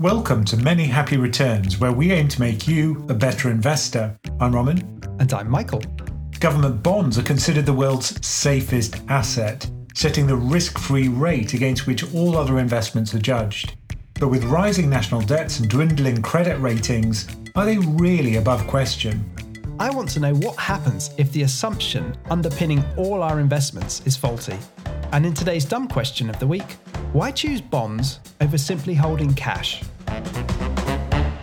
Welcome to Many Happy Returns, where we aim to make you a better investor. I'm Ramin. And I'm Michael. Government bonds are considered the world's safest asset, setting the risk-free rate against which all other investments are judged. But with rising national debts and dwindling credit ratings, are they really above question? I want to know what happens if the assumption underpinning all our investments is faulty. And in today's dumb question of the week, why choose bonds over simply holding cash?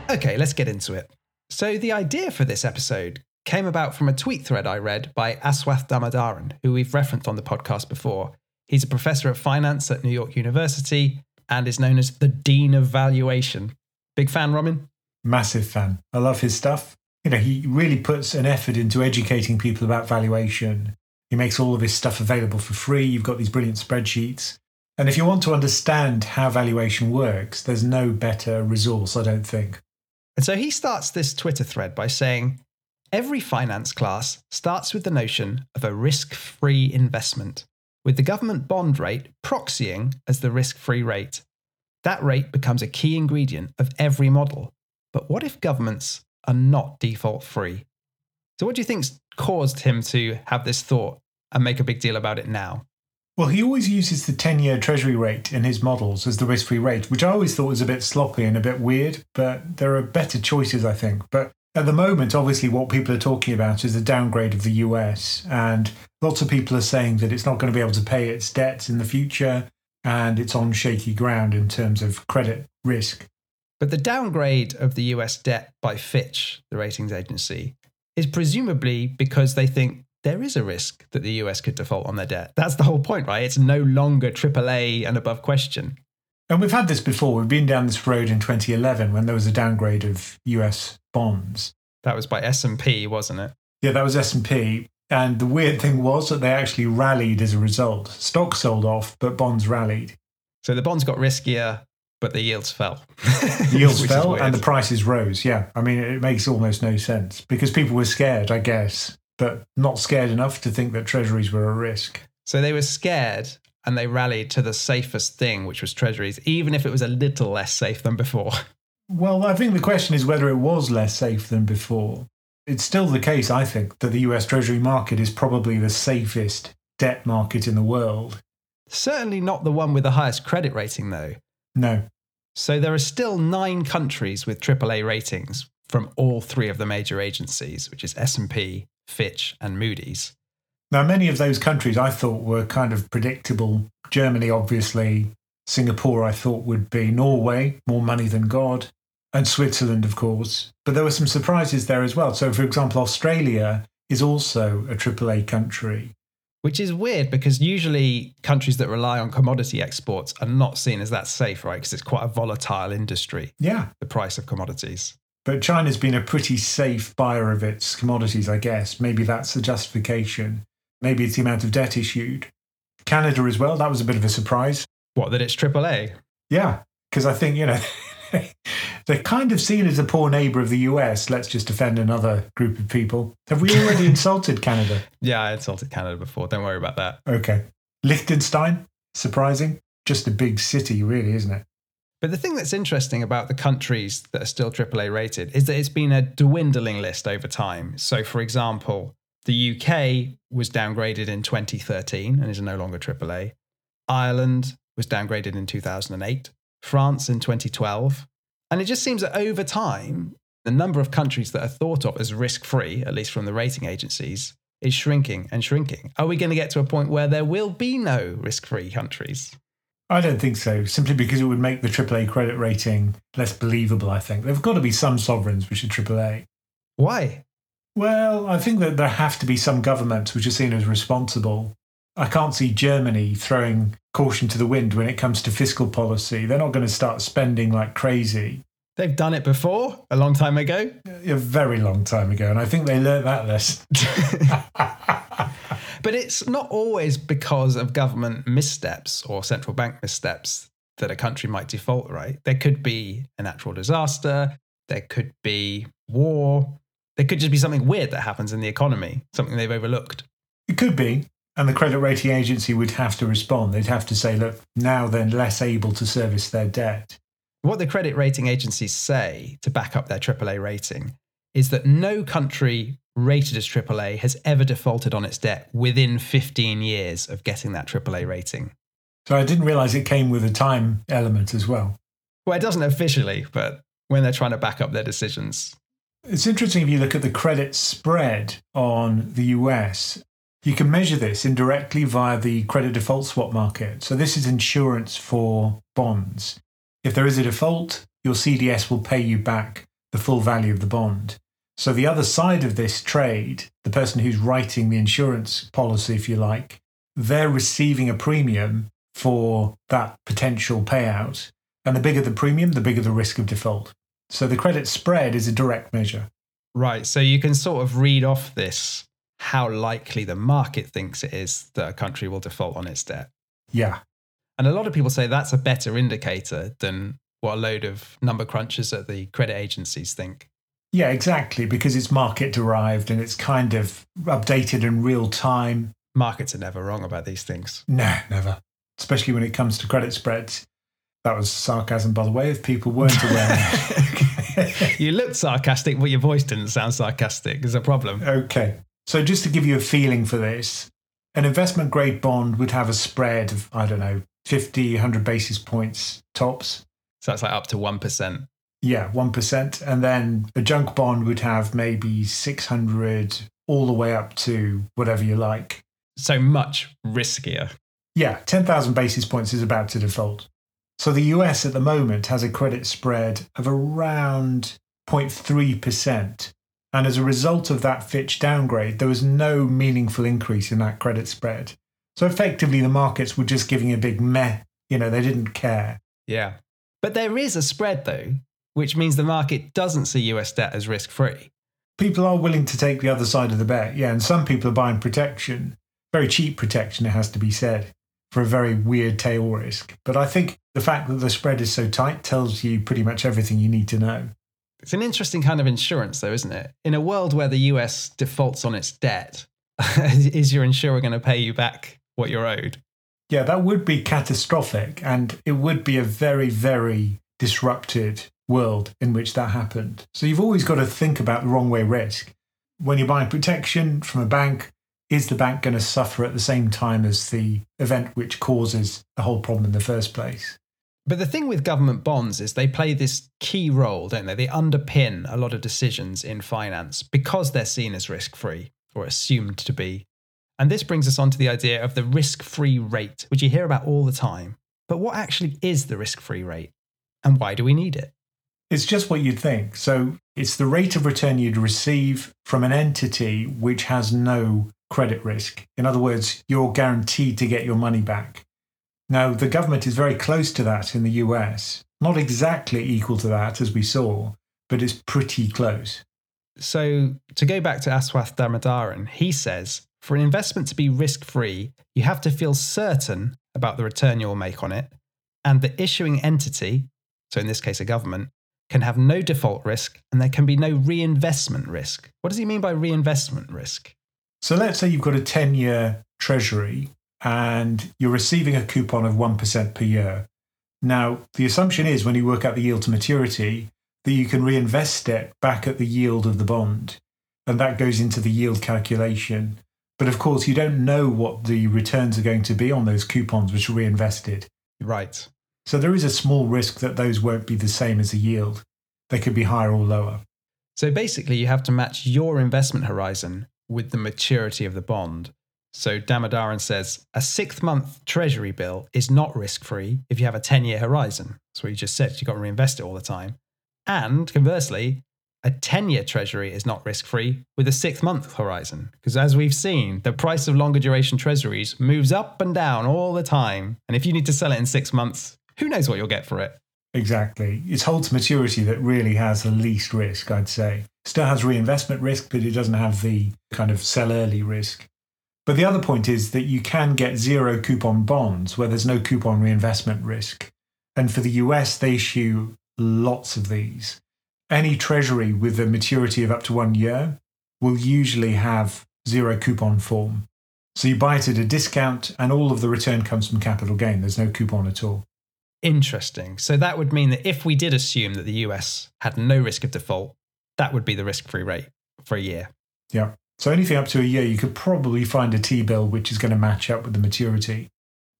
Okay, let's get into it. So the idea for this episode came about from a tweet thread I read by Aswath Damodaran, who we've referenced on the podcast before. He's a professor of finance at New York University and is known as the Dean of Valuation. Big fan, Ramin? Massive fan. I love his stuff. You know, he really puts an effort into educating people about valuation. He makes all of his stuff available for free. You've got these brilliant spreadsheets. And if you want to understand how valuation works, there's no better resource, I don't think. And so he starts this Twitter thread by saying, every finance class starts with the notion of a risk-free investment, with the government bond rate proxying as the risk-free rate. That rate becomes a key ingredient of every model. But what if governments are not default-free? So what do you think's caused him to have this thought and make a big deal about it now? Well, he always uses the 10-year Treasury rate in his models as the risk-free rate, which I always thought was a bit sloppy and a bit weird, but there are better choices, I think. But at the moment, obviously, what people are talking about is the downgrade of the US, and lots of people are saying that it's not going to be able to pay its debts in the future, and it's on shaky ground in terms of credit risk. But the downgrade of the US debt by Fitch, the ratings agency, is presumably because they think there is a risk that the US could default on their debt. That's the whole point, right? It's no longer AAA and above question. And we've had this before. We've been down this road in 2011 when there was a downgrade of US bonds. That was by S&P, wasn't it? Yeah, that was S&P. And the weird thing was that they actually rallied as a result. Stocks sold off, but bonds rallied. So the bonds got riskier, but the yields fell. The yields fell and the prices rose, yeah. I mean, it makes almost no sense because people were scared, I guess, but not scared enough to think that treasuries were a risk. So they were scared and they rallied to the safest thing, which was treasuries, even if it was a little less safe than before. Well, I think the question is whether it was less safe than before. It's still the case, I think, that the US treasury market is probably the safest debt market in the world. Certainly not the one with the highest credit rating, though. No. So there are still 9 countries with AAA ratings from all 3 of the major agencies, which is S&P, Fitch and Moody's. Now, many of those countries I thought were kind of predictable. Germany, obviously. Singapore, I thought, would be. Norway, more money than God. And Switzerland, of course. But there were some surprises there as well. So, for example, Australia is also a AAA country. Which is weird because usually countries that rely on commodity exports are not seen as that safe, right? Because it's quite a volatile industry. Yeah. The price of commodities. But China's been a pretty safe buyer of its commodities, I guess. Maybe that's the justification. Maybe it's the amount of debt issued. Canada as well, that was a bit of a surprise. What, that it's AAA? Yeah, because I think, you know, they're kind of seen as a poor neighbour of the US. Let's just offend another group of people. Have we already insulted Canada? Yeah, I insulted Canada before. Don't worry about that. Okay. Liechtenstein, surprising. Just a big city, really, isn't it? But the thing that's interesting about the countries that are still AAA rated is that it's been a dwindling list over time. So, for example, the UK was downgraded in 2013 and is no longer AAA. Ireland was downgraded in 2008. France in 2012. And it just seems that over time, the number of countries that are thought of as risk-free, at least from the rating agencies, is shrinking and shrinking. Are we going to get to a point where there will be no risk-free countries? I don't think so, simply because it would make the AAA credit rating less believable, I think. There've got to be some sovereigns which are AAA. Why? Well, I think that there have to be some governments which are seen as responsible. I can't see Germany throwing caution to the wind when it comes to fiscal policy. They're not going to start spending like crazy. They've done it before, a long time ago. A very long time ago, and I think they learnt that lesson. But it's not always because of government missteps or central bank missteps that a country might default, right? There could be a natural disaster. There could be war. There could just be something weird that happens in the economy, something they've overlooked. It could be. And the credit rating agency would have to respond. They'd have to say, look, now they're less able to service their debt. what the credit rating agencies say to back up their AAA rating is that no country rated as AAA has ever defaulted on its debt within 15 years of getting that AAA rating. So I didn't realize it came with a time element as well. Well, it doesn't officially, but when they're trying to back up their decisions. It's interesting if you look at the credit spread on the US. You can measure this indirectly via the credit default swap market. So this is insurance for bonds. If there is a default, your CDS will pay you back the full value of the bond. So the other side of this trade, the person who's writing the insurance policy, if you like, they're receiving a premium for that potential payout. And the bigger the premium, the bigger the risk of default. So the credit spread is a direct measure. Right. So you can sort of read off this how likely the market thinks it is that a country will default on its debt. Yeah. And a lot of people say that's a better indicator than what a load of number crunchers at the credit agencies think. Yeah, exactly, because it's market-derived and it's kind of updated in real time. Markets are never wrong about these things. No, never. Especially when it comes to credit spreads. That was sarcasm, by the way, if people weren't aware. You looked sarcastic, but your voice didn't sound sarcastic. There's a problem. Okay. So just to give you a feeling for this, an investment-grade bond would have a spread of, I don't know, 50, 100 basis points tops. So that's like up to 1%. Yeah, 1%. And then a junk bond would have maybe 600 all the way up to whatever you like. So much riskier. Yeah, 10,000 basis points is about to default. So the US at the moment has a credit spread of around 0.3%. And as a result of that Fitch downgrade, there was no meaningful increase in that credit spread. So effectively, the markets were just giving a big meh. You know, they didn't care. Yeah. But there is a spread, though, which means the market doesn't see US debt as risk-free. People are willing to take the other side of the bet. Yeah, and some people are buying protection. Very cheap protection, it has to be said, for a very weird tail risk. But I think the fact that the spread is so tight tells you pretty much everything you need to know. It's an interesting kind of insurance, though, isn't it? In a world where the US defaults on its debt, is your insurer going to pay you back what you're owed? Yeah, that would be catastrophic, and it would be a very, very disrupted world in which that happened. So you've always got to think about the wrong way risk. When you're buying protection from a bank, is the bank going to suffer at the same time as the event which causes the whole problem in the first place? But the thing with government bonds is they play this key role, don't they? They underpin a lot of decisions in finance because they're seen as risk-free or assumed to be. And this brings us on to the idea of the risk-free rate, which you hear about all the time. But what actually is the risk-free rate and why do we need it? It's just what you'd think. So it's the rate of return you'd receive from an entity which has no credit risk. In other words, you're guaranteed to get your money back. Now, the government is very close to that in the US. Not exactly equal to that, as we saw, but it's pretty close. So to go back to Aswath Damodaran, he says, for an investment to be risk-free, you have to feel certain about the return you'll make on it, and the issuing entity, so in this case a government, can have no default risk, and there can be no reinvestment risk. What does he mean by reinvestment risk? So let's say you've got a 10-year treasury, and you're receiving a coupon of 1% per year. Now, the assumption is when you work out the yield to maturity that you can reinvest it back at the yield of the bond, and that goes into the yield calculation. But of course, you don't know what the returns are going to be on those coupons which are reinvested. Right. So there is a small risk that those won't be the same as the yield. They could be higher or lower. So basically, you have to match your investment horizon with the maturity of the bond. So Damodaran says, a 6-month treasury bill is not risk-free if you have a 10-year horizon. That's what you just said. You've got to reinvest it all the time. And conversely, a 10-year treasury is not risk-free with a 6-month horizon. Because as we've seen, the price of longer duration treasuries moves up and down all the time. And if you need to sell it in 6 months, who knows what you'll get for it? Exactly. It's hold to maturity that really has the least risk, I'd say. Still has reinvestment risk, but it doesn't have the kind of sell early risk. But the other point is that you can get zero coupon bonds where there's no coupon reinvestment risk. And for the US, they issue lots of these. Any treasury with a maturity of up to 1 year will usually have zero coupon form. So you buy it at a discount and all of the return comes from capital gain. There's no coupon at all. Interesting. So that would mean that if we did assume that the US had no risk of default, that would be the risk-free rate for a year. Yeah. So anything up to a year, you could probably find a T-bill which is going to match up with the maturity.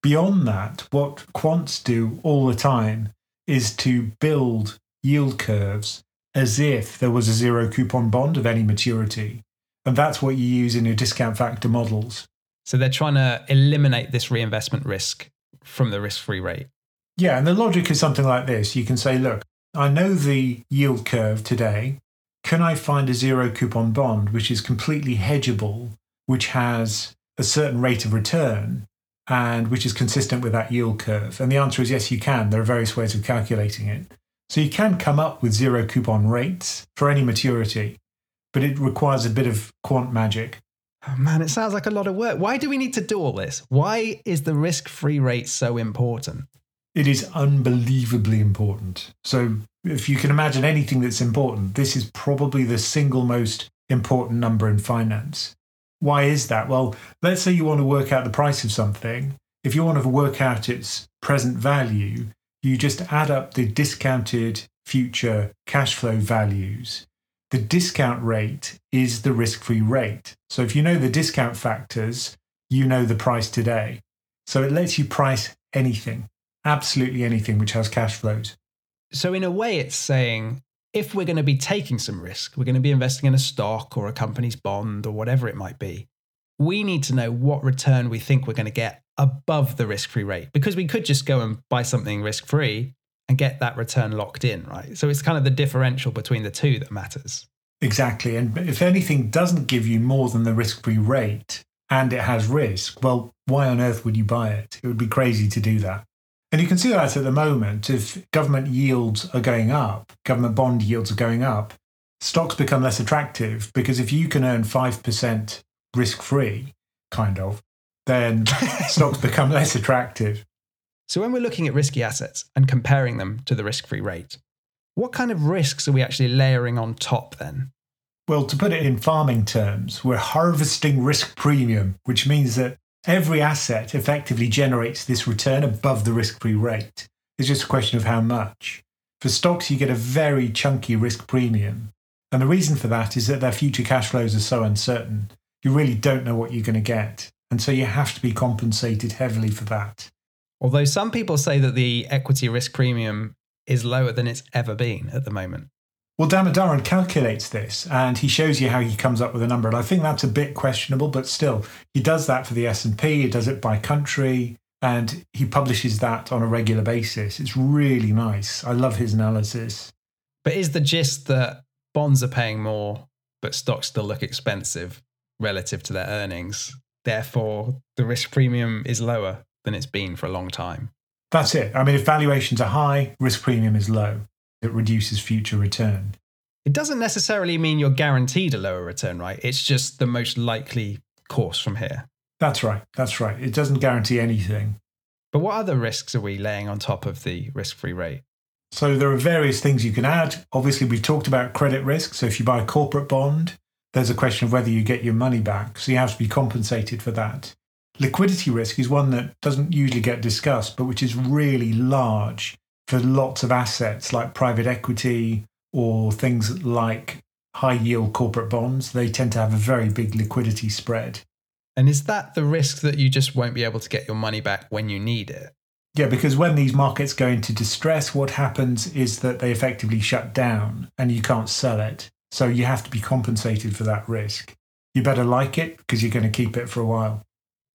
Beyond that, what quants do all the time is to build yield curves as if there was a zero coupon bond of any maturity. And that's what you use in your discount factor models. So they're trying to eliminate this reinvestment risk from the risk-free rate. Yeah, and the logic is something like this. You can say, look, I know the yield curve today. Can I find a zero coupon bond which is completely hedgeable, which has a certain rate of return and which is consistent with that yield curve? And the answer is yes, you can. There are various ways of calculating it. So you can come up with zero coupon rates for any maturity, but it requires a bit of quant magic. Oh man, it sounds like a lot of work. Why do we need to do all this? Why is the risk-free rate so important? It is unbelievably important. So if you can imagine anything that's important, this is probably the single most important number in finance. Why is that? Well, let's say you want to work out the price of something. If you want to work out its present value, you just add up the discounted future cash flow values. The discount rate is the risk-free rate. So if you know the discount factors, you know the price today. So it lets you price anything, absolutely anything which has cash flows. So in a way, it's saying, if we're going to be taking some risk, we're going to be investing in a stock or a company's bond or whatever it might be, we need to know what return we think we're going to get above the risk-free rate, because we could just go and buy something risk-free and get that return locked in, right? So it's kind of the differential between the two that matters. Exactly. And if anything doesn't give you more than the risk-free rate and it has risk, well, why on earth would you buy it? It would be crazy to do that. And you can see that at the moment, if government yields are going up, government bond yields are going up, stocks become less attractive, because if you can earn 5% risk-free, kind of, then stocks become less attractive. So when we're looking at risky assets and comparing them to the risk-free rate, what kind of risks are we actually layering on top then? Well, to put it in farming terms, we're harvesting risk premium, which means that every asset effectively generates this return above the risk-free rate. It's just a question of how much. For stocks, you get a very chunky risk premium. And the reason for that is that their future cash flows are so uncertain. You really don't know what you're going to get. And so you have to be compensated heavily for that. Although some people say that the equity risk premium is lower than it's ever been at the moment. Well, Damodaran calculates this, and he shows you how he comes up with a number. And I think that's a bit questionable, but still, he does that for the S&P, he does it by country, and he publishes that on a regular basis. It's really nice. I love his analysis. But is the gist that bonds are paying more, but stocks still look expensive relative to their earnings? Therefore, the risk premium is lower than it's been for a long time. That's it. I mean, if valuations are high, risk premium is low. It reduces future return. It doesn't necessarily mean you're guaranteed a lower return, right? It's just the most likely course from here. That's right. That's right. It doesn't guarantee anything. But what other risks are we laying on top of the risk-free rate? So there are various things you can add. Obviously, we've talked about credit risk. So if you buy a corporate bond, there's a question of whether you get your money back. So you have to be compensated for that. Liquidity risk is one that doesn't usually get discussed, but which is really large for lots of assets like private equity or things like high-yield corporate bonds. They tend to have a very big liquidity spread. And is that the risk that you just won't be able to get your money back when you need it? Yeah, because when these markets go into distress, what happens is that they effectively shut down and you can't sell it. So you have to be compensated for that risk. You better like it because you're going to keep it for a while.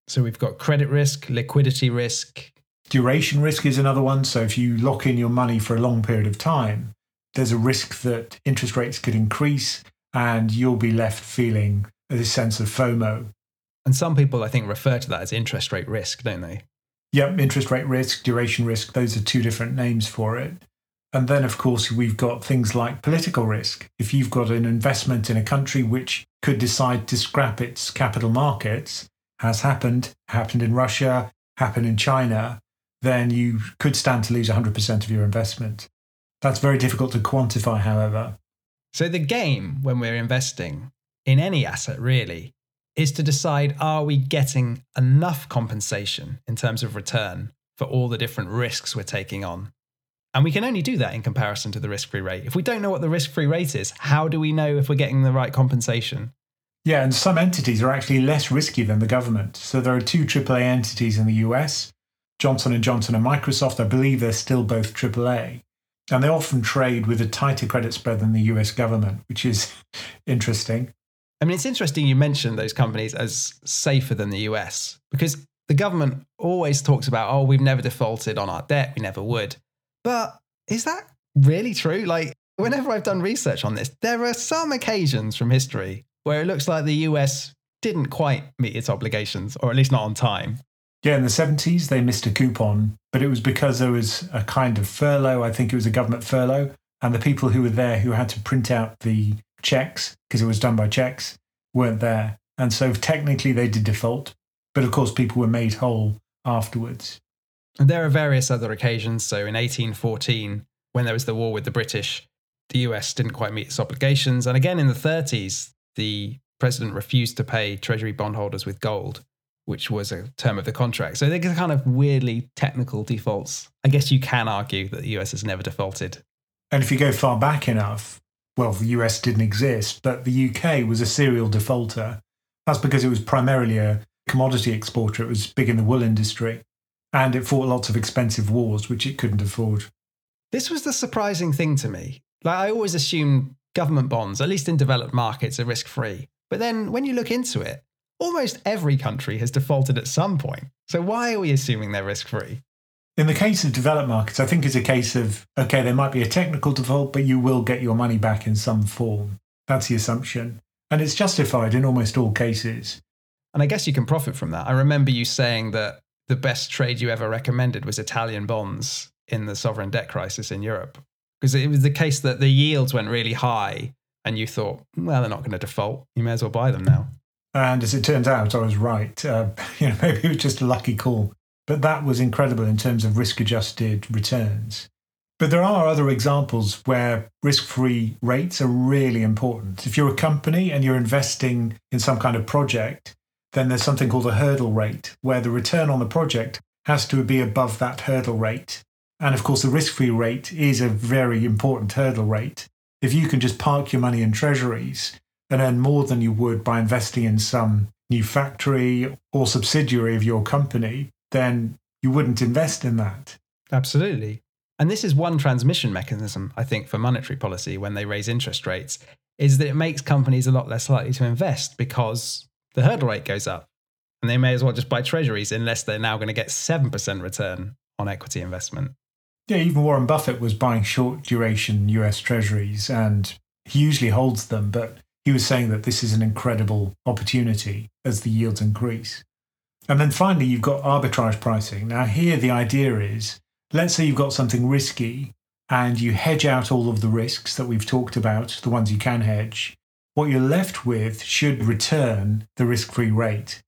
So we've got credit risk, liquidity risk. Duration risk is another one. So if you lock in your money for a long period of time, there's a risk that interest rates could increase and you'll be left feeling this sense of FOMO. And some people, I think, refer to that as interest rate risk, don't they? Yep, interest rate risk, duration risk, those are two different names for it. And then, of course, we've got things like political risk. If you've got an investment in a country which could decide to scrap its capital markets, has happened in Russia, happened in China, then you could stand to lose 100% of your investment. That's very difficult to quantify, however. So the game when we're investing in any asset really is to decide, are we getting enough compensation in terms of return for all the different risks we're taking on. And we can only do that in comparison to the risk-free rate. If we don't know what the risk-free rate is, how do we know if we're getting the right compensation? Yeah, and some entities are actually less risky than the government. So there are two AAA entities in the US, Johnson & Johnson and Microsoft. I believe they're still both AAA. And they often trade with a tighter credit spread than the US government, which is interesting. I mean, it's interesting you mentioned those companies as safer than the US, because the government always talks about, oh, we've never defaulted on our debt, we never would. But is that really true? Like, whenever I've done research on this, there are some occasions from history where it looks like the US didn't quite meet its obligations, or at least not on time. Yeah, in the 70s, they missed a coupon, but it was because there was a kind of furlough. I think it was a government furlough. And the people who were there who had to print out the checks, because it was done by checks, weren't there. And so technically they did default. But of course, people were made whole afterwards. And there are various other occasions. So in 1814, when there was the war with the British, the US didn't quite meet its obligations. And again, in the 30s, the president refused to pay treasury bondholders with gold, which was a term of the contract. So they're kind of weirdly technical defaults. I guess you can argue that the US has never defaulted. And if you go far back enough, well, the US didn't exist, but the UK was a serial defaulter. That's because it was primarily a commodity exporter. It was big in the wool industry, and it fought lots of expensive wars, which it couldn't afford. This was the surprising thing to me. Like, I always assumed government bonds, at least in developed markets, are risk-free. But then when you look into it, almost every country has defaulted at some point. So why are we assuming they're risk-free? In the case of developed markets, I think it's a case of, okay, there might be a technical default, but you will get your money back in some form. That's the assumption. And it's justified in almost all cases. And I guess you can profit from that. I remember you saying that the best trade you ever recommended was Italian bonds in the sovereign debt crisis in Europe. Because it was the case that the yields went really high and you thought, well, they're not going to default. You may as well buy them now. And as it turns out, I was right. Maybe it was just a lucky call. But that was incredible in terms of risk-adjusted returns. But there are other examples where risk-free rates are really important. If you're a company and you're investing in some kind of project, then there's something called a hurdle rate, where the return on the project has to be above that hurdle rate. And of course, the risk-free rate is a very important hurdle rate. If you can just park your money in treasuries and earn more than you would by investing in some new factory or subsidiary of your company, then you wouldn't invest in that. Absolutely. And this is one transmission mechanism, I think, for monetary policy when they raise interest rates, is that it makes companies a lot less likely to invest because the hurdle rate goes up and they may as well just buy treasuries unless they're now going to get 7% return on equity investment. Yeah, even Warren Buffett was buying short duration US treasuries and he usually holds them, but he was saying that this is an incredible opportunity as the yields increase. And then finally, you've got arbitrage pricing. Now here the idea is, let's say you've got something risky and you hedge out all of the risks that we've talked about, the ones you can hedge. What you're left with should return the risk-free rate.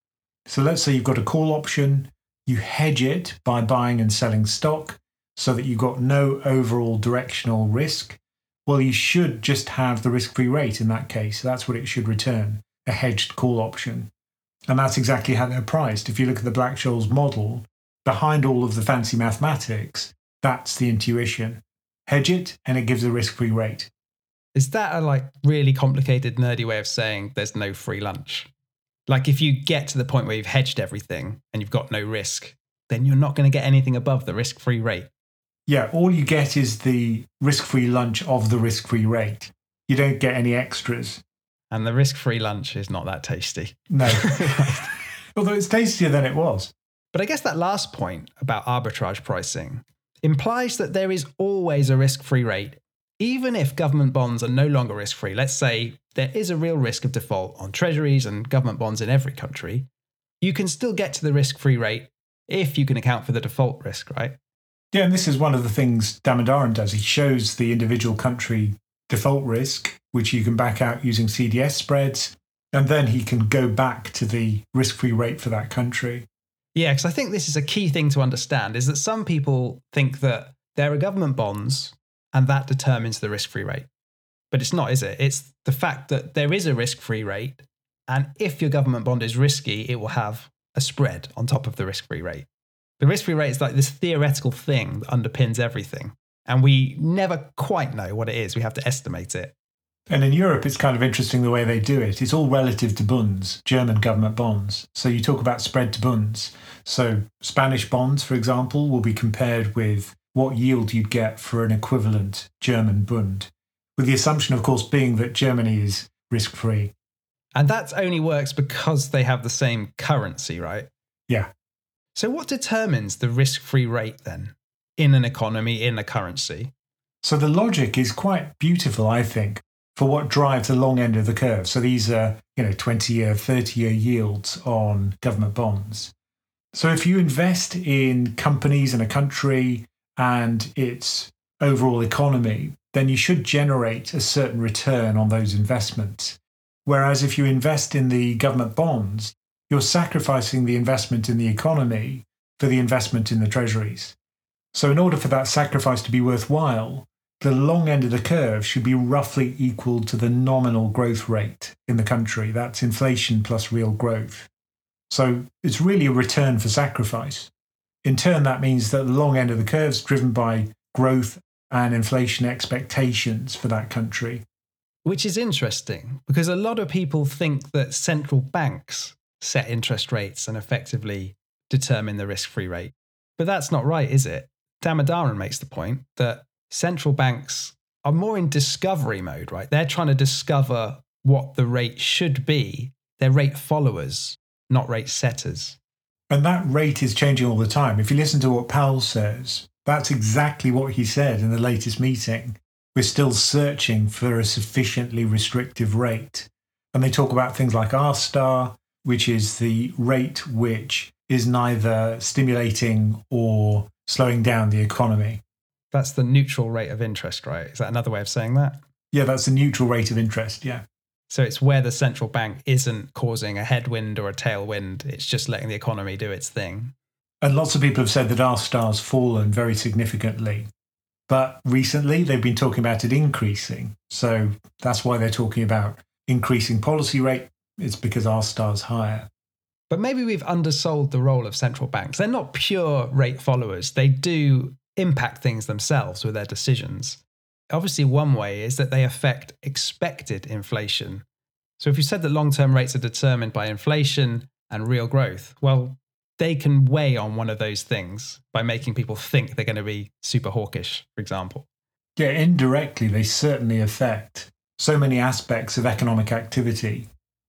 So let's say you've got a call option, you hedge it by buying and selling stock so that you've got no overall directional risk. Well, you should just have the risk-free rate in that case. That's what it should return, a hedged call option. And that's exactly how they're priced. If you look at the Black-Scholes model, behind all of the fancy mathematics, that's the intuition. Hedge it and it gives a risk-free rate. Is that a really complicated, nerdy way of saying there's no free lunch? Like, if you get to the point where you've hedged everything and you've got no risk, then you're not going to get anything above the risk-free rate. Yeah, all you get is the risk-free lunch of the risk-free rate. You don't get any extras. And the risk-free lunch is not that tasty. No. Although it's tastier than it was. But I guess that last point about arbitrage pricing implies that there is always a risk-free rate. Even if government bonds are no longer risk-free, let's say there is a real risk of default on treasuries and government bonds in every country, you can still get to the risk-free rate if you can account for the default risk, right? Yeah, and this is one of the things Damodaran does. He shows the individual country default risk, which you can back out using CDS spreads, and then he can go back to the risk-free rate for that country. Yeah, because I think this is a key thing to understand, is that some people think that there are government bonds and that determines the risk-free rate. But it's not, is it? It's the fact that there is a risk-free rate, and if your government bond is risky, it will have a spread on top of the risk-free rate. The risk-free rate is like this theoretical thing that underpins everything. And we never quite know what it is. We have to estimate it. And in Europe, it's kind of interesting the way they do it. It's all relative to bunds, German government bonds. So you talk about spread to bunds. So Spanish bonds, for example, will be compared with what yield you'd get for an equivalent German bund, with the assumption, of course, being that Germany is risk-free. And that only works because they have the same currency, right? Yeah. So what determines the risk-free rate then in an economy, in a currency? So the logic is quite beautiful, I think, for what drives the long end of the curve. So these are, 20-year, 30-year yields on government bonds. So if you invest in companies in a country and its overall economy, then you should generate a certain return on those investments. Whereas if you invest in the government bonds, you're sacrificing the investment in the economy for the investment in the treasuries. So in order for that sacrifice to be worthwhile, the long end of the curve should be roughly equal to the nominal growth rate in the country. That's inflation plus real growth. So it's really a return for sacrifice. In turn, that means that the long end of the curve is driven by growth and inflation expectations for that country. Which is interesting, because a lot of people think that central banks set interest rates and effectively determine the risk-free rate. But that's not right, is it? Damodaran makes the point that central banks are more in discovery mode, right? They're trying to discover what the rate should be. They're rate followers, not rate setters. And that rate is changing all the time. If you listen to what Powell says, that's exactly what he said in the latest meeting. We're still searching for a sufficiently restrictive rate. And they talk about things like R-star, which is the rate which is neither stimulating or slowing down the economy. That's the neutral rate of interest, right? Is that another way of saying that? Yeah, that's the neutral rate of interest, yeah. So it's where the central bank isn't causing a headwind or a tailwind. It's just letting the economy do its thing. And lots of people have said that R-star's fallen very significantly. But recently, they've been talking about it increasing. So that's why they're talking about increasing policy rate. It's because R-star's higher. But maybe we've undersold the role of central banks. They're not pure rate followers. They do impact things themselves with their decisions. Obviously, one way is that they affect expected inflation. So if you said that long-term rates are determined by inflation and real growth, well, they can weigh on one of those things by making people think they're going to be super hawkish, for example. Yeah, indirectly, they certainly affect so many aspects of economic activity.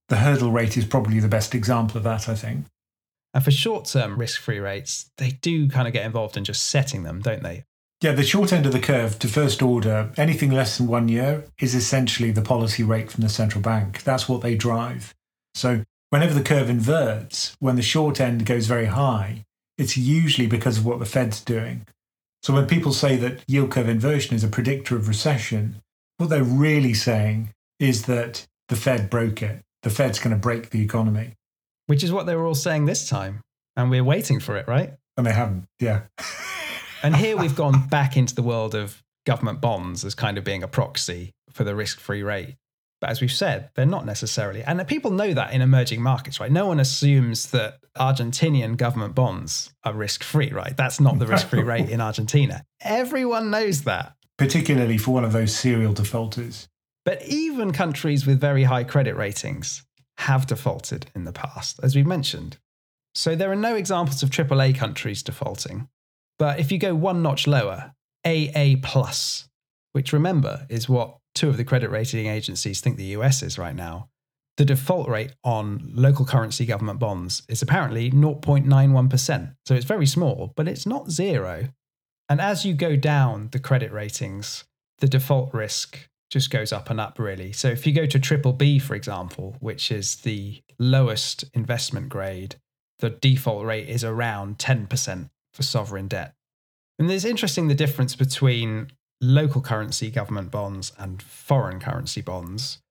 The hurdle rate is probably the best example of that, I think. And for short-term risk-free rates, they do kind of get involved in just setting them, don't they? Yeah, the short end of the curve to first order, anything less than 1 year, is essentially the policy rate from the central bank. That's what they drive. So whenever the curve inverts, when the short end goes very high, it's usually because of what the Fed's doing. So when people say that yield curve inversion is a predictor of recession, what they're really saying is that the Fed broke it. The Fed's going to break the economy. Which is what they were all saying this time. And we're waiting for it, right? And they haven't, yeah. And here we've gone back into the world of government bonds as kind of being a proxy for the risk-free rate. But as we've said, they're not necessarily. And people know that in emerging markets, right? No one assumes that Argentinian government bonds are risk-free, right? That's not the risk-free rate in Argentina. Everyone knows that. Particularly for one of those serial defaulters. But even countries with very high credit ratings have defaulted in the past, as we've mentioned. So there are no examples of AAA countries defaulting. But if you go one notch lower, AA+, which remember is what two of the credit rating agencies think the US is right now, the default rate on local currency government bonds is apparently 0.91%. So it's very small, but it's not zero. And as you go down the credit ratings, the default risk just goes up and up, really. So if you go to BBB, for example, which is the lowest investment grade, the default rate is around 10% for sovereign debt. And it's interesting the difference between local currency government bonds and foreign currency bonds.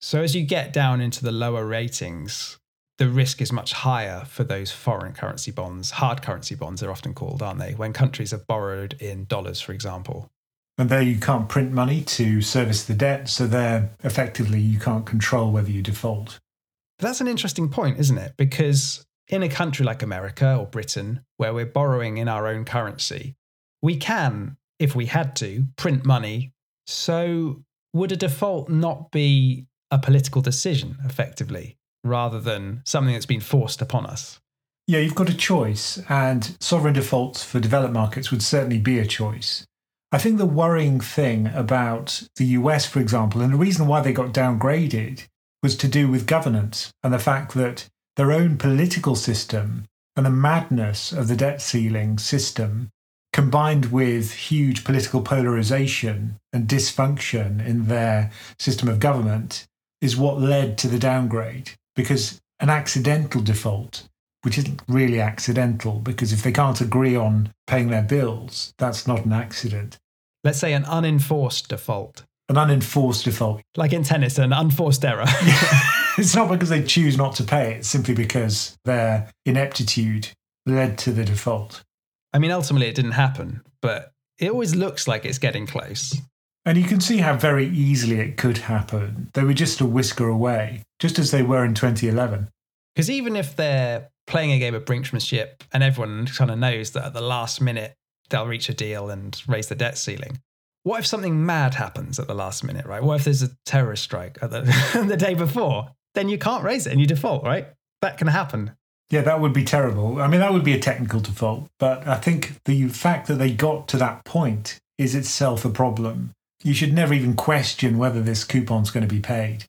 So as you get down into the lower ratings, the risk is much higher for those foreign currency bonds. Hard currency bonds are often called, aren't they? When countries are borrowed in dollars, for example. And there you can't print money to service the debt, so there, effectively, you can't control whether you default. That's an interesting point, isn't it? Because in a country like America or Britain, where we're borrowing in our own currency, we can, if we had to, print money. So would a default not be a political decision, effectively, rather than something that's been forced upon us? Yeah, you've got a choice, and sovereign defaults for developed markets would certainly be a choice. I think the worrying thing about the US, for example, and the reason why they got downgraded was to do with governance and the fact that their own political system and the madness of the debt ceiling system, combined with huge political polarization and dysfunction in their system of government, is what led to the downgrade. Because an accidental default, which isn't really accidental, because if they can't agree on paying their bills, that's not an accident. Let's say an unenforced default. An unenforced default. Like in tennis, an unforced error. It's not because they choose not to pay, it's simply because their ineptitude led to the default. I mean, ultimately it didn't happen, but it always looks like it's getting close. And you can see how very easily it could happen. They were just a whisker away, just as they were in 2011. Because even if they're playing a game of brinksmanship and everyone kind of knows that at the last minute they'll reach a deal and raise the debt ceiling, what if something mad happens at the last minute, right? What if there's a terrorist strike at the day before? Then you can't raise it and you default, right? That can happen. Yeah, that would be terrible. I mean, that would be a technical default. But I think the fact that they got to that point is itself a problem. You should never even question whether this coupon's going to be paid.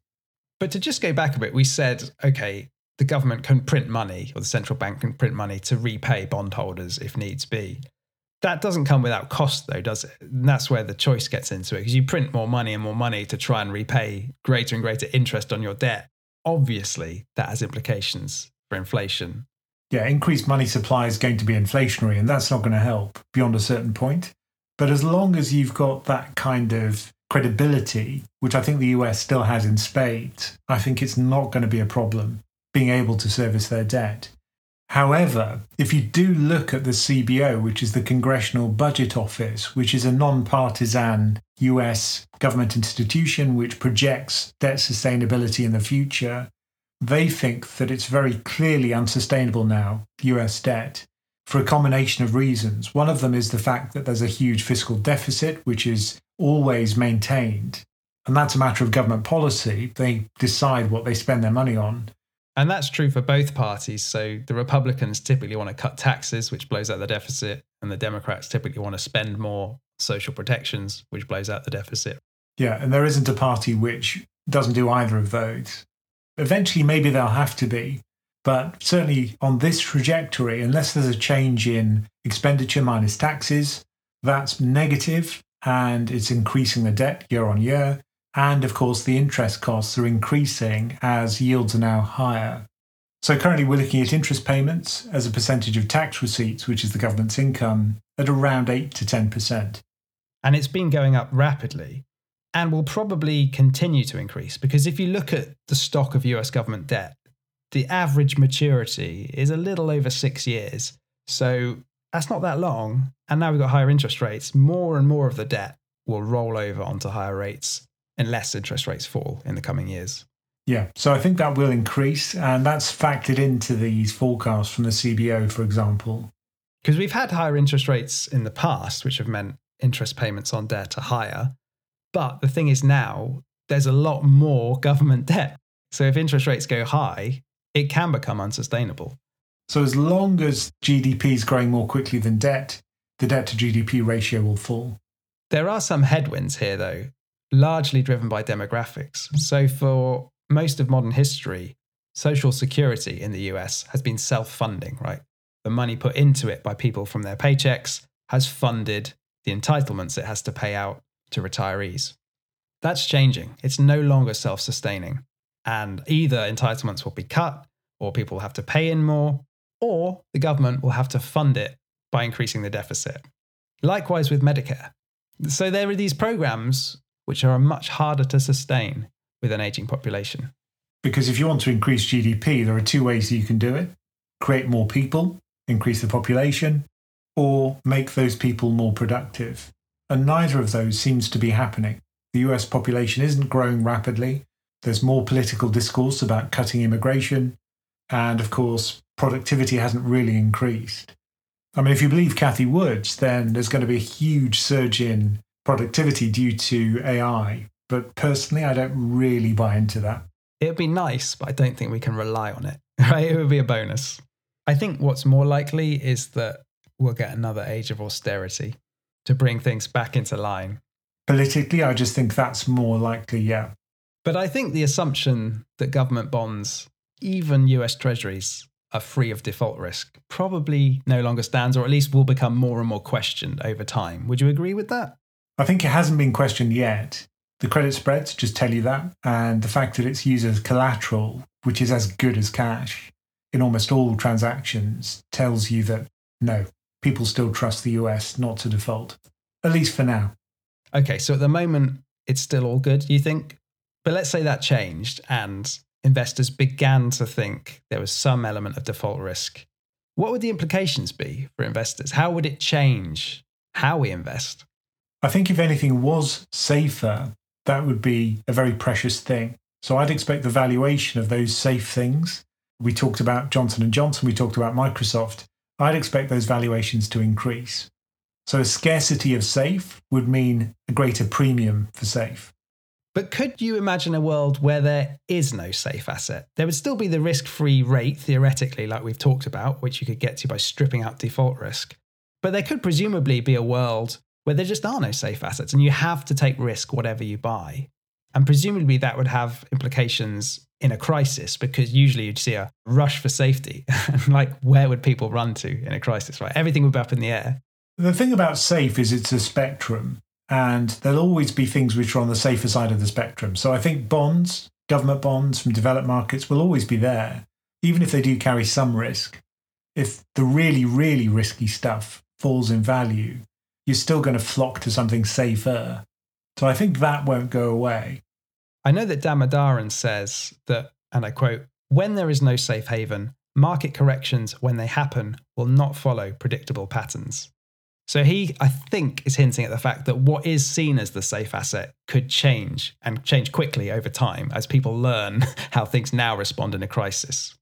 But to just go back a bit, we said, okay, the government can print money, or the central bank can print money to repay bondholders if needs be. That doesn't come without cost, though, does it? And that's where the choice gets into it, because you print more money to try and repay greater and greater interest on your debt. Obviously, that has implications for inflation. Yeah, increased money supply is going to be inflationary, and that's not going to help beyond a certain point. But as long as you've got that kind of credibility, which I think the US still has in spades, I think it's not going to be a problem being able to service their debt. However, if you do look at the CBO, which is the Congressional Budget Office, which is a non-partisan US government institution which projects debt sustainability in the future, they think that it's very clearly unsustainable now, US debt, for a combination of reasons. One of them is the fact that there's a huge fiscal deficit, which is always maintained. And that's a matter of government policy. They decide what they spend their money on. And that's true for both parties. So the Republicans typically want to cut taxes, which blows out the deficit, and the Democrats typically want to spend more social protections, which blows out the deficit. Yeah, and there isn't a party which doesn't do either of those. Eventually, maybe they'll have to be, but certainly on this trajectory, unless there's a change in expenditure minus taxes, that's negative, and it's increasing the debt year on year. And, of course, the interest costs are increasing as yields are now higher. So currently we're looking at interest payments as a percentage of tax receipts, which is the government's income, at around 8 to 10%. And it's been going up rapidly and will probably continue to increase, because if you look at the stock of US government debt, the average maturity is a little over 6 years. So that's not that long. And now we've got higher interest rates. More and more of the debt will roll over onto higher rates, unless interest rates fall in the coming years. Yeah, so I think that will increase, and that's factored into these forecasts from the CBO, for example. Because we've had higher interest rates in the past, which have meant interest payments on debt are higher. But the thing is now, there's a lot more government debt. So if interest rates go high, it can become unsustainable. So as long as GDP is growing more quickly than debt, the debt to GDP ratio will fall. There are some headwinds here, though, largely driven by demographics. So for most of modern history, Social Security in the US has been self-funding, right? The money put into it by people from their paychecks has funded the entitlements it has to pay out to retirees. That's changing. It's no longer self-sustaining. And either entitlements will be cut, or people will have to pay in more, or the government will have to fund it by increasing the deficit. Likewise with Medicare. So there are these programs which are much harder to sustain with an aging population. Because if you want to increase GDP, there are two ways you can do it. Create more people, increase the population, or make those people more productive. And neither of those seems to be happening. The US population isn't growing rapidly. There's more political discourse about cutting immigration. And of course, productivity hasn't really increased. I mean, if you believe Cathy Wood, then there's going to be a huge surge in productivity due to AI. But personally, I don't really buy into that. It would be nice, but I don't think we can rely on it, right? It would be a bonus. I think what's more likely is that we'll get another age of austerity to bring things back into line. Politically, I just think that's more likely, yeah. But I think the assumption that government bonds, even US Treasuries, are free of default risk probably no longer stands, or at least will become more and more questioned over time. Would you agree with that? I think it hasn't been questioned yet. The credit spreads just tell you that, and the fact that it's used as collateral, which is as good as cash, in almost all transactions, tells you that no, people still trust the US not to default, at least for now. Okay, so at the moment, it's still all good, you think? But let's say that changed and investors began to think there was some element of default risk. What would the implications be for investors? How would it change how we invest? I think if anything was safer, that would be a very precious thing. So I'd expect the valuation of those safe things. We talked about Johnson & Johnson, we talked about Microsoft. I'd expect those valuations to increase. So a scarcity of safe would mean a greater premium for safe. But could you imagine a world where there is no safe asset? There would still be the risk-free rate, theoretically, like we've talked about, which you could get to by stripping out default risk. But there could presumably be a world where there just are no safe assets and you have to take risk whatever you buy. And presumably that would have implications in a crisis, because usually you'd see a rush for safety. Like, where would people run to in a crisis, right? Everything would be up in the air. The thing about safe is it's a spectrum, and there'll always be things which are on the safer side of the spectrum. So I think bonds, government bonds from developed markets, will always be there, even if they do carry some risk. If the really, really risky stuff falls in value, you're still going to flock to something safer. So I think that won't go away. I know that Damodaran says that, and I quote, "When there is no safe haven, market corrections, when they happen, will not follow predictable patterns." So he, I think, is hinting at the fact that what is seen as the safe asset could change, and change quickly over time, as people learn how things now respond in a crisis.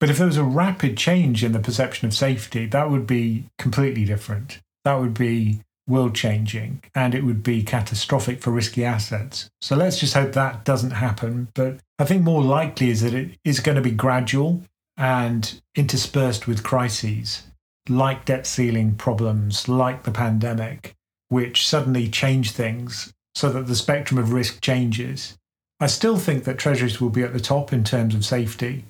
But if there was a rapid change in the perception of safety, that would be completely different. That would be world-changing, and it would be catastrophic for risky assets. So let's just hope that doesn't happen. But I think more likely is that it is going to be gradual and interspersed with crises, like debt ceiling problems, like the pandemic, which suddenly change things so that the spectrum of risk changes. I still think that Treasuries will be at the top in terms of safety.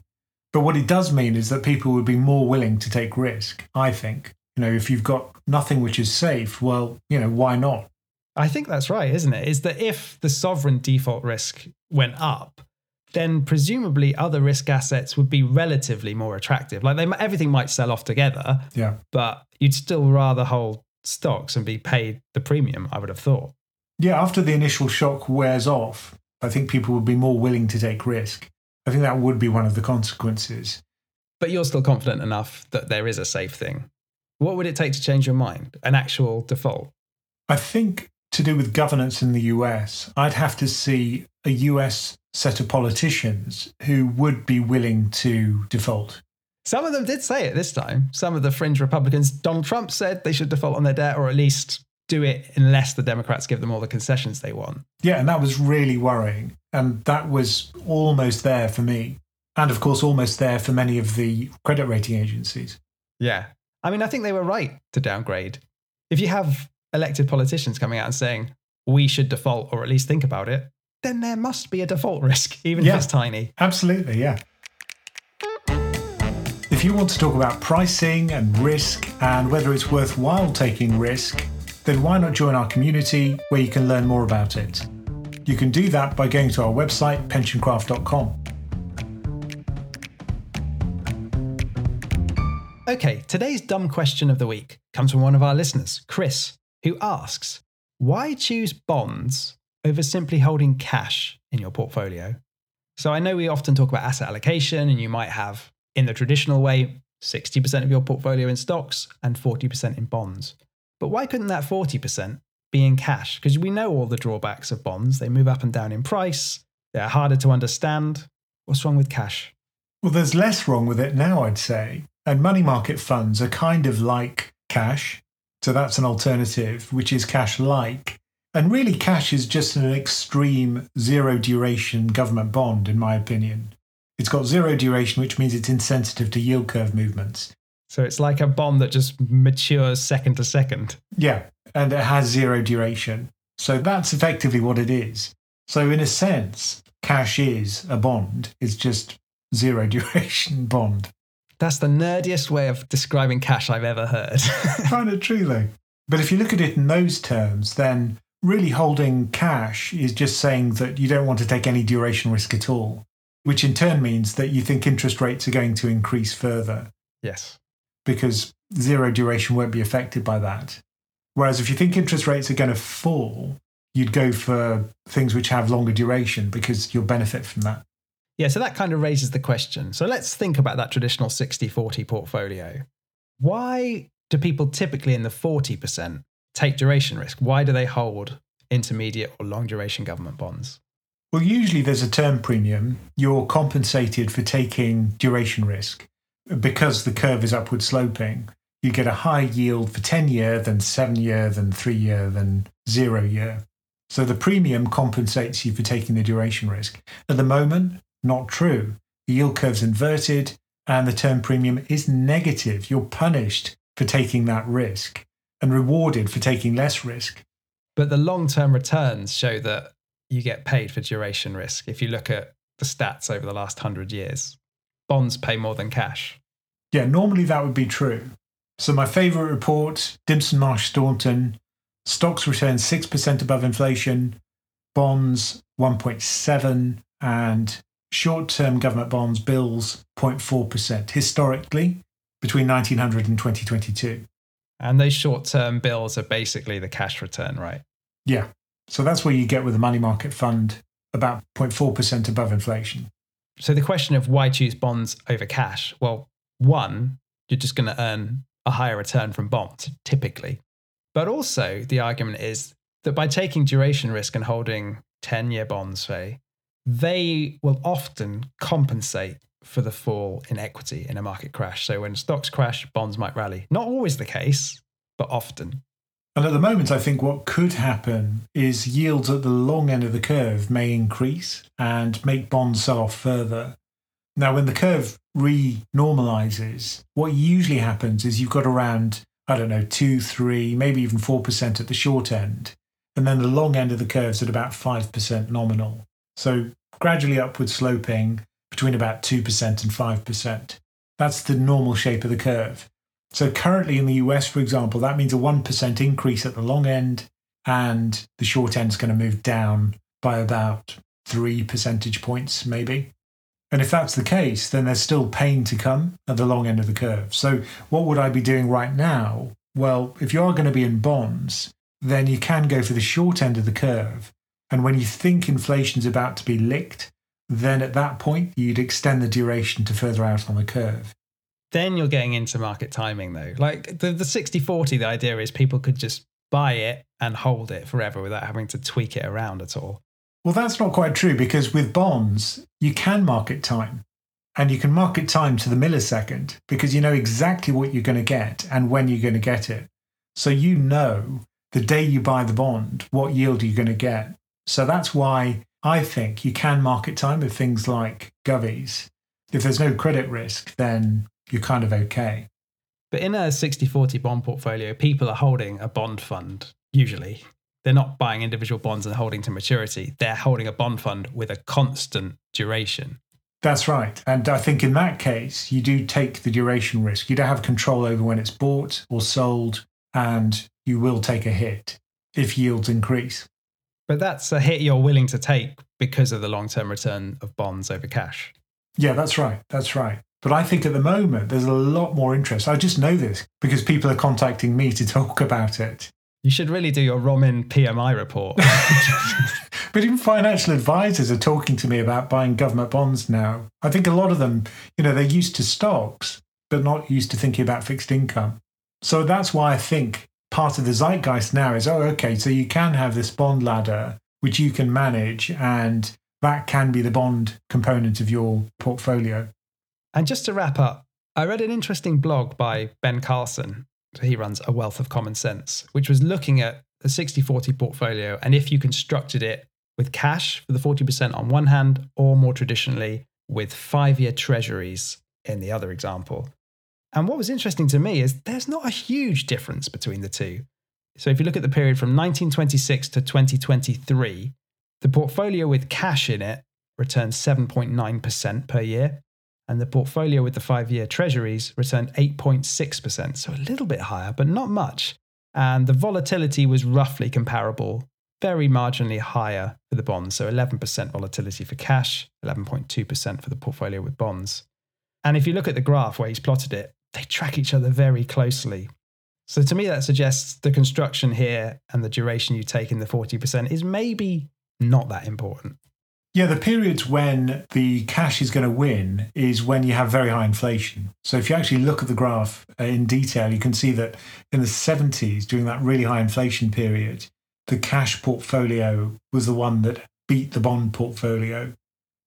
But what it does mean is that people would be more willing to take risk, I think. You know, if you've got nothing which is safe, well, you know, why not? I think that's right, isn't it? Is that if the sovereign default risk went up, then presumably other risk assets would be relatively more attractive. Like everything might sell off together, yeah, but you'd still rather hold stocks and be paid the premium, I would have thought. Yeah, after the initial shock wears off, I think people would be more willing to take risk. I think that would be one of the consequences. But you're still confident enough that there is a safe thing. What would it take to change your mind? An actual default? I think to do with governance in the US, I'd have to see a US set of politicians who would be willing to default. Some of them did say it this time. Some of the fringe Republicans, Donald Trump said they should default on their debt, or at least do it unless the Democrats give them all the concessions they want. Yeah, and that was really worrying. And that was almost there for me. And of course, almost there for many of the credit rating agencies. Yeah. I mean, I think they were right to downgrade. If you have elected politicians coming out and saying, we should default, or at least think about it, then there must be a default risk, even if it's tiny. Absolutely, yeah. If you want to talk about pricing and risk and whether it's worthwhile taking risk, then why not join our community where you can learn more about it? You can do that by going to our website, pensioncraft.com. Okay, today's dumb question of the week comes from one of our listeners, Chris, who asks, why choose bonds over simply holding cash in your portfolio? So I know we often talk about asset allocation, and you might have, in the traditional way, 60% of your portfolio in stocks and 40% in bonds. But why couldn't that 40% be in cash? Because we know all the drawbacks of bonds. They move up and down in price. They're harder to understand. What's wrong with cash? Well, there's less wrong with it now, I'd say. And money market funds are kind of like cash. So that's an alternative, which is cash-like. And really, cash is just an extreme zero-duration government bond, in my opinion. It's got zero duration, which means it's insensitive to yield curve movements. So it's like a bond that just matures second to second. Yeah, and it has zero duration. So that's effectively what it is. So in a sense, cash is a bond. It's just zero duration bond. That's the nerdiest way of describing cash I've ever heard. Kind of true, though. But if you look at it in those terms, then really holding cash is just saying that you don't want to take any duration risk at all, which in turn means that you think interest rates are going to increase further. Yes. Because zero duration won't be affected by that. Whereas if you think interest rates are going to fall, you'd go for things which have longer duration because you'll benefit from that. Yeah, so that kind of raises the question. So let's think about that traditional 60-40 portfolio. Why do people typically in the 40% take duration risk? Why do they hold intermediate or long duration government bonds? Well, usually there's a term premium. You're compensated for taking duration risk because the curve is upward sloping. You get a high yield for 10-year, then 7-year, then 3-year, then 0-year. So the premium compensates you for taking the duration risk. At the moment, not true. The yield curve's inverted and the term premium is negative. You're punished for taking that risk and rewarded for taking less risk. But the long-term returns show that you get paid for duration risk. If you look at the stats over the last 100 years, bonds pay more than cash. Yeah, normally that would be true. So my favourite report, Dimson Marsh Staunton, stocks return 6% above inflation, bonds 1.7%, and short-term government bonds, bills, 0.4%, historically, between 1900 and 2022. And those short-term bills are basically the cash return, right? Yeah. So that's where you get with a money market fund, about 0.4% above inflation. So the question of why choose bonds over cash? Well, one, you're just going to earn a higher return from bonds, typically. But also, the argument is that by taking duration risk and holding 10-year bonds, say, they will often compensate for the fall in equity in a market crash. So when stocks crash, bonds might rally. Not always the case, but often. And at the moment, I think what could happen is yields at the long end of the curve may increase and make bonds sell off further. Now, when the curve re-normalizes, what usually happens is you've got around, 2, 3, maybe even 4% at the short end. And then the long end of the curve's at about 5% nominal. So gradually upward sloping between about 2% and 5%. That's the normal shape of the curve. So currently in the US, for example, that means a 1% increase at the long end and the short end's going to move down by about 3 percentage points maybe. And if that's the case, then there's still pain to come at the long end of the curve. So what would I be doing right now? Well, if you are going to be in bonds, then you can go for the short end of the curve. And when you think inflation's about to be licked, then at that point, you'd extend the duration to further out on the curve. Then you're getting into market timing, though. Like the 60-40, the idea is people could just buy it and hold it forever without having to tweak it around at all. Well, that's not quite true, because with bonds, you can market time. And you can market time to the millisecond, because you know exactly what you're going to get and when you're going to get it. So you know the day you buy the bond, what yield you're going to get. So that's why I think you can market time with things like govies. If there's no credit risk, then you're kind of okay. But in a 60-40 bond portfolio, people are holding a bond fund, usually. They're not buying individual bonds and holding to maturity. They're holding a bond fund with a constant duration. That's right. And I think in that case, you do take the duration risk. You don't have control over when it's bought or sold, and you will take a hit if yields increase. But that's a hit you're willing to take because of the long-term return of bonds over cash. Yeah, that's right. That's right. But I think at the moment, there's a lot more interest. I just know this because people are contacting me to talk about it. You should really do your Ramin PMI report. But even financial advisors are talking to me about buying government bonds now. I think a lot of them, they're used to stocks, but not used to thinking about fixed income. So that's why I think part of the zeitgeist now is, so you can have this bond ladder, which you can manage, and that can be the bond component of your portfolio. And just to wrap up, I read an interesting blog by Ben Carlson. He runs A Wealth of Common Sense, which was looking at the 60-40 portfolio and if you constructed it with cash for the 40% on one hand, or more traditionally with 5-year treasuries in the other example. And what was interesting to me is there's not a huge difference between the two. So if you look at the period from 1926 to 2023, the portfolio with cash in it returned 7.9% per year, and the portfolio with the 5-year treasuries returned 8.6%. So a little bit higher, but not much. And the volatility was roughly comparable, very marginally higher for the bonds. So 11% volatility for cash, 11.2% for the portfolio with bonds. And if you look at the graph where he's plotted it, they track each other very closely. So to me, that suggests the construction here and the duration you take in the 40% is maybe not that important. Yeah, the periods when the cash is going to win is when you have very high inflation. So if you actually look at the graph in detail, you can see that in the 70s, during that really high inflation period, the cash portfolio was the one that beat the bond portfolio.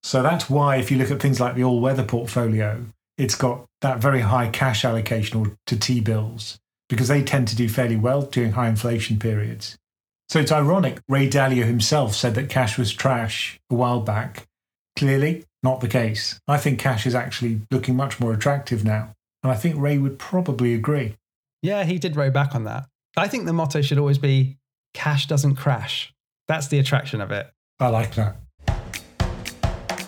So that's why if you look at things like the all-weather portfolio, it's got that very high cash allocation to T-bills, because they tend to do fairly well during high inflation periods. So it's ironic, Ray Dalio himself said that cash was trash a while back. Clearly, not the case. I think cash is actually looking much more attractive now. And I think Ray would probably agree. Yeah, he did row back on that. I think the motto should always be, cash doesn't crash. That's the attraction of it. I like that.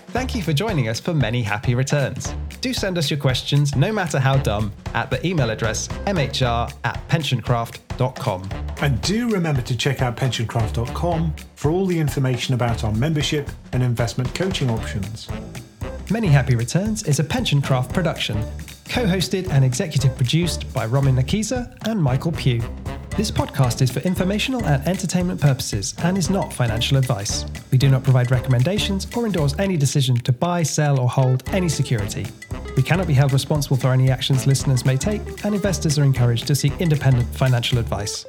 Thank you for joining us for Many Happy Returns. Do send us your questions, no matter how dumb, at the email address mhr@pensioncraft.com. And do remember to check out pensioncraft.com for all the information about our membership and investment coaching options. Many Happy Returns is a Pension Craft production, co-hosted and executive produced by Ramin Nikiza and Michael Pugh. This podcast is for informational and entertainment purposes and is not financial advice. We do not provide recommendations or endorse any decision to buy, sell or hold any security. We cannot be held responsible for any actions listeners may take, and investors are encouraged to seek independent financial advice.